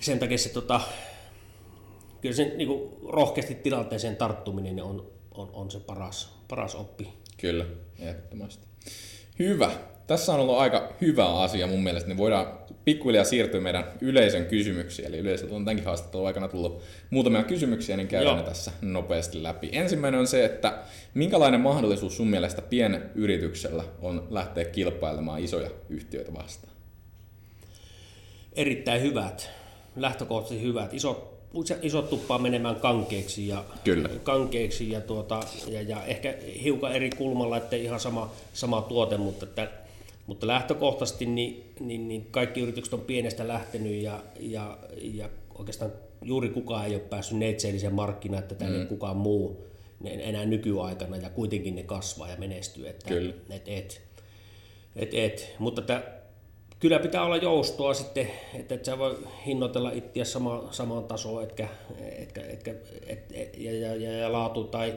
sen takia se tota, kyllä se niinku rohkeasti tilanteeseen tarttuminen on, on, on se paras, paras oppi. Kyllä, ehdottomasti. Hyvä. Tässä on ollut aika hyvä asia mun mielestä, niin voidaan pikkuhiljaa siirtyä meidän yleisön kysymyksiin. Eli yleisöltä on tämänkin haastattelun aikana tullut muutamia kysymyksiä, niin käydään Joo. ne tässä nopeasti läpi. Ensimmäinen on se, että minkälainen mahdollisuus sun mielestä pienyrityksellä on lähteä kilpailemaan isoja yhtiöitä vastaan? Erittäin hyvät, lähtökohtaisesti hyvät. Isot, isot tuppaa menemään kankeeksi ja, kankeeksi ja, tuota, ja, ja ehkä hiukan eri kulmalla, ettei ihan sama, sama tuote, mutta että Mutta lähtökohtaisesti niin, niin, niin kaikki yritykset on pienestä lähtenyt ja, ja, ja oikeastaan juuri kukaan ei ole päässyt neitseellisen markkinaan, että täällä mm. ei kukaan muu enää nykyaikana, ja kuitenkin ne kasvaa ja menestyy. Että, kyllä. Et, et, et, et. Mutta että, kyllä pitää olla joustoa sitten, että et sä voi hinnoitella itseä sama, samaan tasoon etkä, etkä, etkä, et, et, ja, ja, ja, ja laatu tai...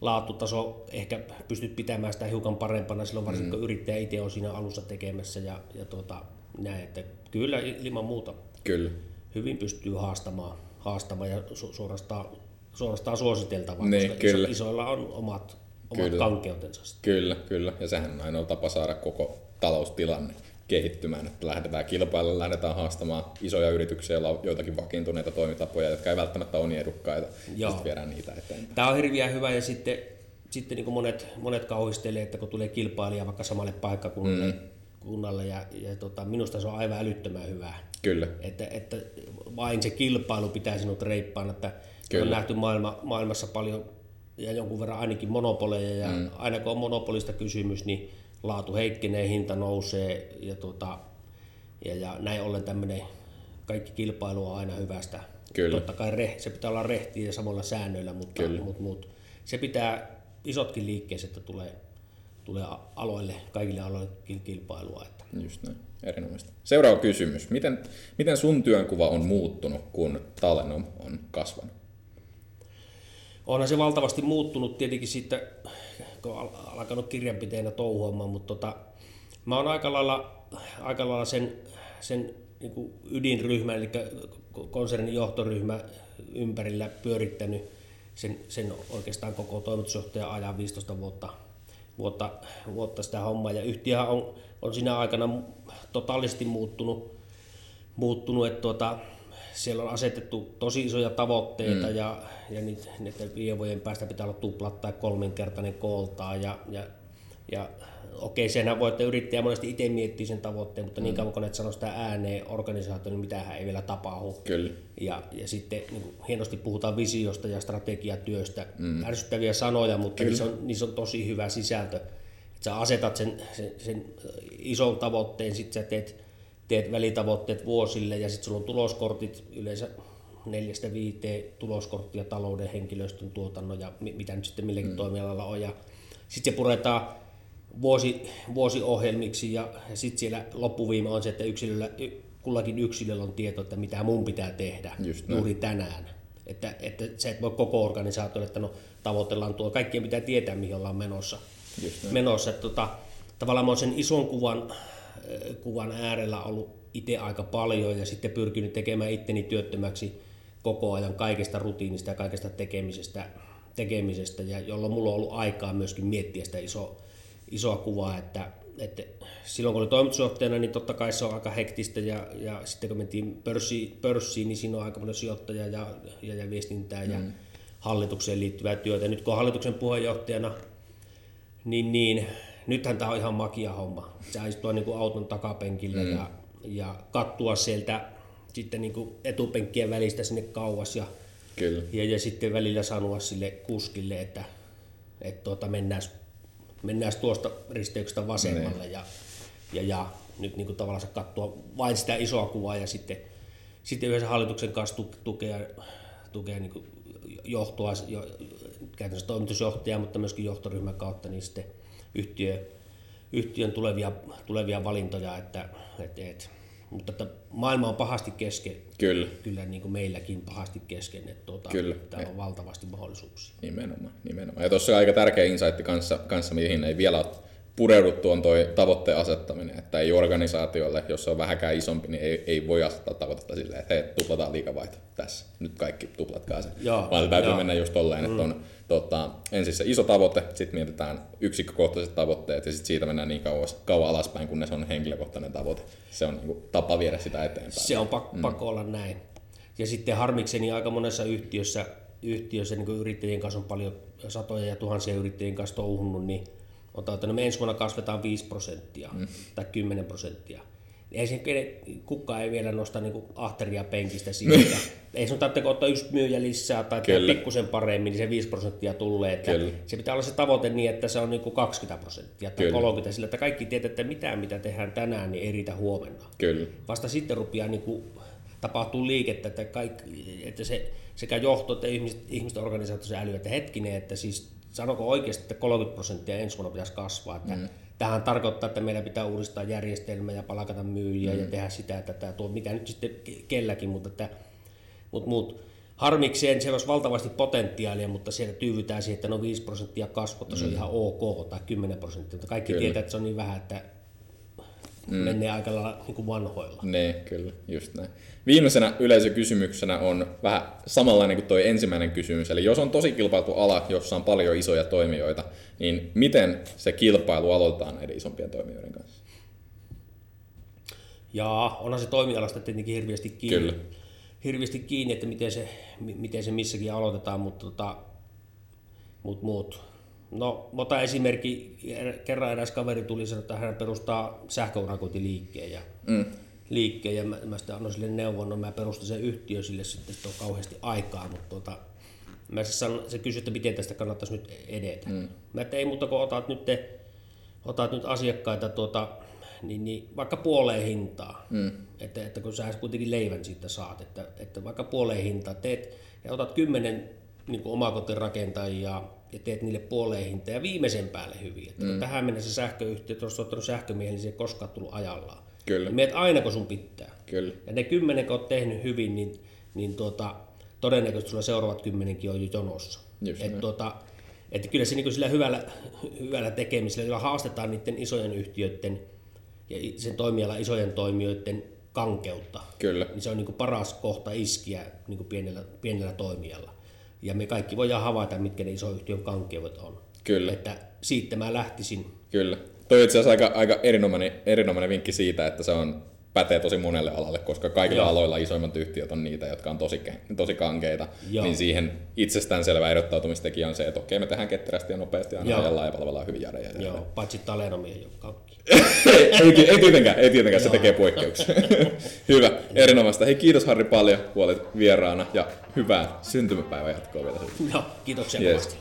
laatutaso ehkä pystyt pitämään sitä hiukan parempana silloin, varsinkin kun mm. yrittäjä itse on siinä alussa tekemässä ja, ja tuota, näin, että kyllä ilman muuta kyllä. hyvin pystyy haastamaan, haastamaan ja su- suorastaan, suorastaan suositeltavaa, niin, koska kyllä. isoilla on omat, omat kyllä. kankeutensa. Kyllä, kyllä, ja sehän on ainoa tapa saada koko taloustilanne kehittymään, että lähdetään kilpailemaan, lähdetään haastamaan isoja yrityksiä, joilla on joitakin vakiintuneita toimintapoja, jotka ei välttämättä ole niin edukkaita, ja sitten viedään niitä eteenpäin. Tämä on hirveän hyvä, ja sitten, sitten niin kuin monet, monet kauhistelee, että kun tulee kilpailija vaikka samalle paikkakunnalle, mm. kunnalle, ja, ja tota, minusta se on aivan älyttömän hyvää. Kyllä. Että, että vain se kilpailu pitää sinut reippaana, että Kyllä. on nähty maailma, maailmassa paljon ja jonkun verran ainakin monopoleja, ja mm. aina kun on monopolista kysymys, niin laatu heikkenee, hinta nousee ja, tuota, ja, ja näin ollen tämmöinen kaikki kilpailu on aina hyvästä. Kyllä. Totta kai re, se pitää olla rehtiä ja samalla säännöillä, mutta mut, mut, se pitää isotkin liikkeessä, että tulee, tulee aloille, kaikille aloille kilpailua. Että. Just näin, erinomaisesti. Seuraava kysymys. Miten, miten sun työnkuva on muuttunut, kun Talenom on kasvanut? Onhan se valtavasti muuttunut tietenkin siitä, kun on alkanut kirjanpiteenä touhuamaan, mutta tota, mä oon aika lailla, aika lailla sen, sen niin kuin ydinryhmän, eli konsernin johtoryhmän ympärillä pyörittänyt sen, sen oikeastaan koko toimitusjohtajan ajan viisitoista vuotta, vuotta, vuotta sitä hommaa. Ja yhtiöhän on, on siinä aikana totaalisesti muuttunut, muuttunut että tuota, siellä on asetettu tosi isoja tavoitteita mm. ja, ja niitä, niitä viiden vuoden päästä pitää olla tuplat tai kolminkertainen kooltaan. Ja, ja, ja, okei, senhän voi, että yrittäjä monesti itse miettii sen tavoitteen, mutta mm. niin kauan kun et sano sitä ääneen organisaatio, niin mitähän ei vielä tapahdu. Kyllä. Ja, ja sitten niin hienosti puhutaan visiosta ja strategiatyöstä, mm. ärsyttäviä sanoja, mutta niissä on, niissä on tosi hyvä sisältö. Et sä asetat sen, sen, sen ison tavoitteen, sit sä teet teet välitavoitteet vuosille ja sitten sulla on tuloskortit, yleensä neljästä viiteen tuloskorttia talouden, henkilöstön, tuotannon ja mitä nyt sitten milläkin mm. toimialalla on. Sitten se puretaan vuosi, vuosiohjelmiksi ja sitten siellä loppuviime on se, että yksilöllä, kullakin yksilöllä on tieto, että mitä mun pitää tehdä juuri tänään. Että, että sä et voi koko organisaatiolle, että no tavoitellaan tuo, kaikkien pitää tietää mihin ollaan menossa. menossa. Että, tota, tavallaan mä oon sen ison kuvan kuvan äärellä ollut itse aika paljon ja sitten pyrkinyt tekemään itteni työttömäksi koko ajan kaikesta rutiinista ja kaikesta tekemisestä, tekemisestä, ja jolloin mulla on ollut aikaa myöskin miettiä sitä iso, isoa kuvaa, että, että silloin kun oli toimitusjohtajana, niin totta kai se on aika hektistä, ja, ja sitten kun mentiin pörssiin, pörssiin, niin siinä on aika paljon sijoittaja ja, ja, ja viestintää mm. ja hallitukseen liittyvää työtä. Nyt kun on hallituksen puheenjohtajana, niin, niin nythän tämä on ihan makia homma. Sä istua niin kuin auton takapenkillä mm. ja, ja kattua sieltä sitten niin kuin etupenkkien välistä sinne kauas, ja, Kyllä. ja, ja sitten välillä sanoa sille kuskille, että, että tuota, mennäis, mennäis tuosta risteyksestä vasemmalle, mm. ja, ja, ja nyt niin kuin tavallaan kattua vain sitä isoa kuvaa, ja sitten, sitten yhdessä hallituksen kanssa tukea, tukea niin kuin johtoa, käytännössä toimitusjohtajaa, mutta myöskin johtoryhmän kautta niin sitten yhtiö, yhtiön tulevia, tulevia valintoja. Että, et, et. Mutta että maailma on pahasti kesken. Kyllä. Kyllä niin kuin meilläkin pahasti kesken. Että tuota, Kyllä. Täällä on valtavasti mahdollisuuksia. Nimenomaan. nimenomaan. Ja tuossa on aika tärkeä insight kanssa, kanssa, mihin ei vielä ole pureuduttu, on tuo tavoitteen asettaminen. Että ei organisaatiolle, jos se on vähänkään isompi, niin ei, ei voi asettaa tavoitetta silleen, että hei, tuplataan liikavaihto tässä. Nyt kaikki tuplatkaa se. Joo, vaan se täytyy jo. mennä just tolleen, että on mm. tota, ensin se iso tavoite, sitten mietitään yksikkökohtaiset tavoitteet, ja sitten siitä mennään niin kauas, kauan alaspäin, kunnes on henkilökohtainen tavoite. Se on niin kuin tapa viedä sitä eteenpäin. Se on pakko mm. olla näin. Ja sitten harmikseni aika monessa yhtiössä, yhtiössä niin kuin yrittäjien kanssa on paljon satoja ja tuhansia yrittäjien kanssa touhunut, niin otan, että me ensi vuonna kasvetaan viisi prosenttia mm. tai kymmenen prosenttia. Ei sen, kukaan ei vielä nosta niinku ahteria penkistä siitä. Ei sun tarvitse ottaa yksi myyjä lisää tai pikkusen paremmin, niin se viisi prosenttia tulee. Että se pitää olla se tavoite niin, että se on niinku kaksikymmentä prosenttia tai kolmekymmentä, sillä että kaikki tietää, että mitään mitä tehdään tänään, niin ei riitä huomenna. Kyllä. Vasta sitten rupeaa niinku tapahtuu liikettä, että, kaikki, että se, sekä johto että ihmiset, ihmiset organisaatioissa älyä, että hetkinen, että siis sanoko oikeasti, että kolmekymmentä prosenttia ensi vuonna pitäisi kasvaa. Että mm. Tämähän tarkoittaa, että meidän pitää uudistaa järjestelmä ja palkata myyjiä mm. ja tehdä sitä, että tämä tuo mitä nyt sitten kelläkin, mutta, että, mutta, mutta harmikseen siellä olisi valtavasti potentiaalia, mutta siellä tyyvytään siihen, että no viisi prosenttia kasvua, mm. se on ihan ok, tai kymmenen prosenttia, mutta kaikki kyllä. tietää, että se on niin vähän, että mm. menee aika lailla niin kuin vanhoilla. Ne, kyllä, just näin. Viimeisenä yleisökysymyksenä on vähän samanlainen kuin tuo ensimmäinen kysymys, eli jos on tosi kilpailtu ala, jossa on paljon isoja toimijoita, niin miten se kilpailu aloitetaan näiden isompien toimijoiden kanssa? Jaa, onhan se toimialasta tietenkin hirveästi kiinni, hirveästi kiinni että miten se, miten se missäkin aloitetaan, mutta tota, mut, mut. No, otan esimerkki, kerran eräs kaveri tuli sanoa, että hän perustaa sähköurakointiliikkeen ja mm. liikkeen, ja mä, mä sitten annoin sille neuvon, no mä perustan sen yhtiön sille, sitten sit on kauheasti aikaa, mutta tuota, mä se, sanon, se kysyi, että miten tästä kannattaisi nyt edetä. Mm. Mä että ei muuta kuin otat nyt, te, otat nyt asiakkaita tuota, niin, niin, vaikka puoleen hintaa, mm. että, että kun sä kuitenkin leivän siitä saat, että, että vaikka puoleen hintaa teet ja otat kymmenen niin kuin omakotirakentajia ja teet niille puoleen hintaa ja viimeisen päälle hyvin. Että mm. tähän mennessä sähköyhtiöt on ottanut sähkömiehen, niin se ei koskaan tullut ajallaan. Kyllä. Meet aina, kun sun pitää. Kyllä. Ja ne kymmenen, kun olet tehnyt hyvin, niin, niin tuota, todennäköisesti sulla seuraavat kymmenenkin on jo jonossa. Että tuota, et kyllä se niin sillä hyvällä, hyvällä tekemisellä, jolla haastetaan niiden isojen yhtiöiden ja sen toimialan isojen toimijoiden kankeutta, kyllä. niin se on niin kuin paras kohta iskiä niin kuin pienellä, pienellä toimijalla. Ja me kaikki voidaan havaita, mitkä ne isoyhtiön kankeudet on. Kyllä. Että siitä mä lähtisin. Kyllä. Toi on itse asiassa aika, aika erinomainen, erinomainen vinkki siitä, että se on pätee tosi monelle alalle, koska kaikilla Joo. aloilla isoimmat yhtiöt on niitä, jotka on tosi, tosi kankeita. Joo. Niin siihen itsestäänselvä erottautumistekijä on se, että okei, me tehdään ketterästi ja nopeasti aina ajallaan ja palvellaan hyvin jareja. Joo, paitsi Talenomia ei ole kankki. ei, ei tietenkään, ei tietenkään se tekee poikkeuksia. Hyvä, erinomaista. Hei, kiitos Harri paljon, kun olet vieraana ja hyvää syntymäpäivän jatkoa vielä. Joo, kiitoksia yes.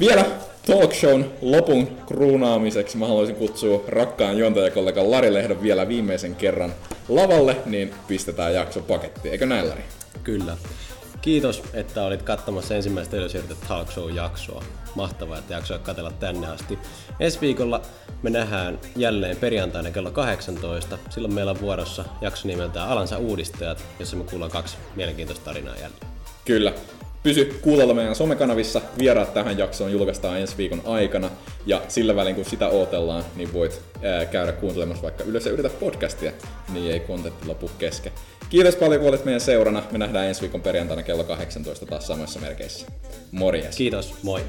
Vielä talkshown lopun kruunaamiseksi mä haluaisin kutsua rakkaan juontajakollegan Lari Lehdon vielä viimeisen kerran lavalle, niin pistetään jakso pakettiin. Eikö näin, Lari? Kyllä. Kiitos, että olit katsomassa ensimmäistä Ylösjärjestä talkshow-jaksoa. Mahtavaa, että jaksoa katsella tänne asti. Ensi viikolla me nähdään jälleen perjantaina kello kahdeksantoista. Silloin meillä on vuorossa jakso nimeltään Alansa uudistajat, jossa me kuullaan kaksi mielenkiintoista tarinaa jälleen. Kyllä. Pysy kuulolla meidän somekanavissa, vieraat tähän jaksoon julkaistaan ensi viikon aikana, ja sillä välin kun sitä ootellaan, niin voit ää, käydä kuuntelemassa vaikka Ylös ja Yritä podcastia, niin ei kontentti lopu kesken. Kiitos paljon, kun olit meidän seurana. Me nähdään ensi viikon perjantaina kello kahdeksantoista taas samassa merkeissä. Morjes. Kiitos, moi.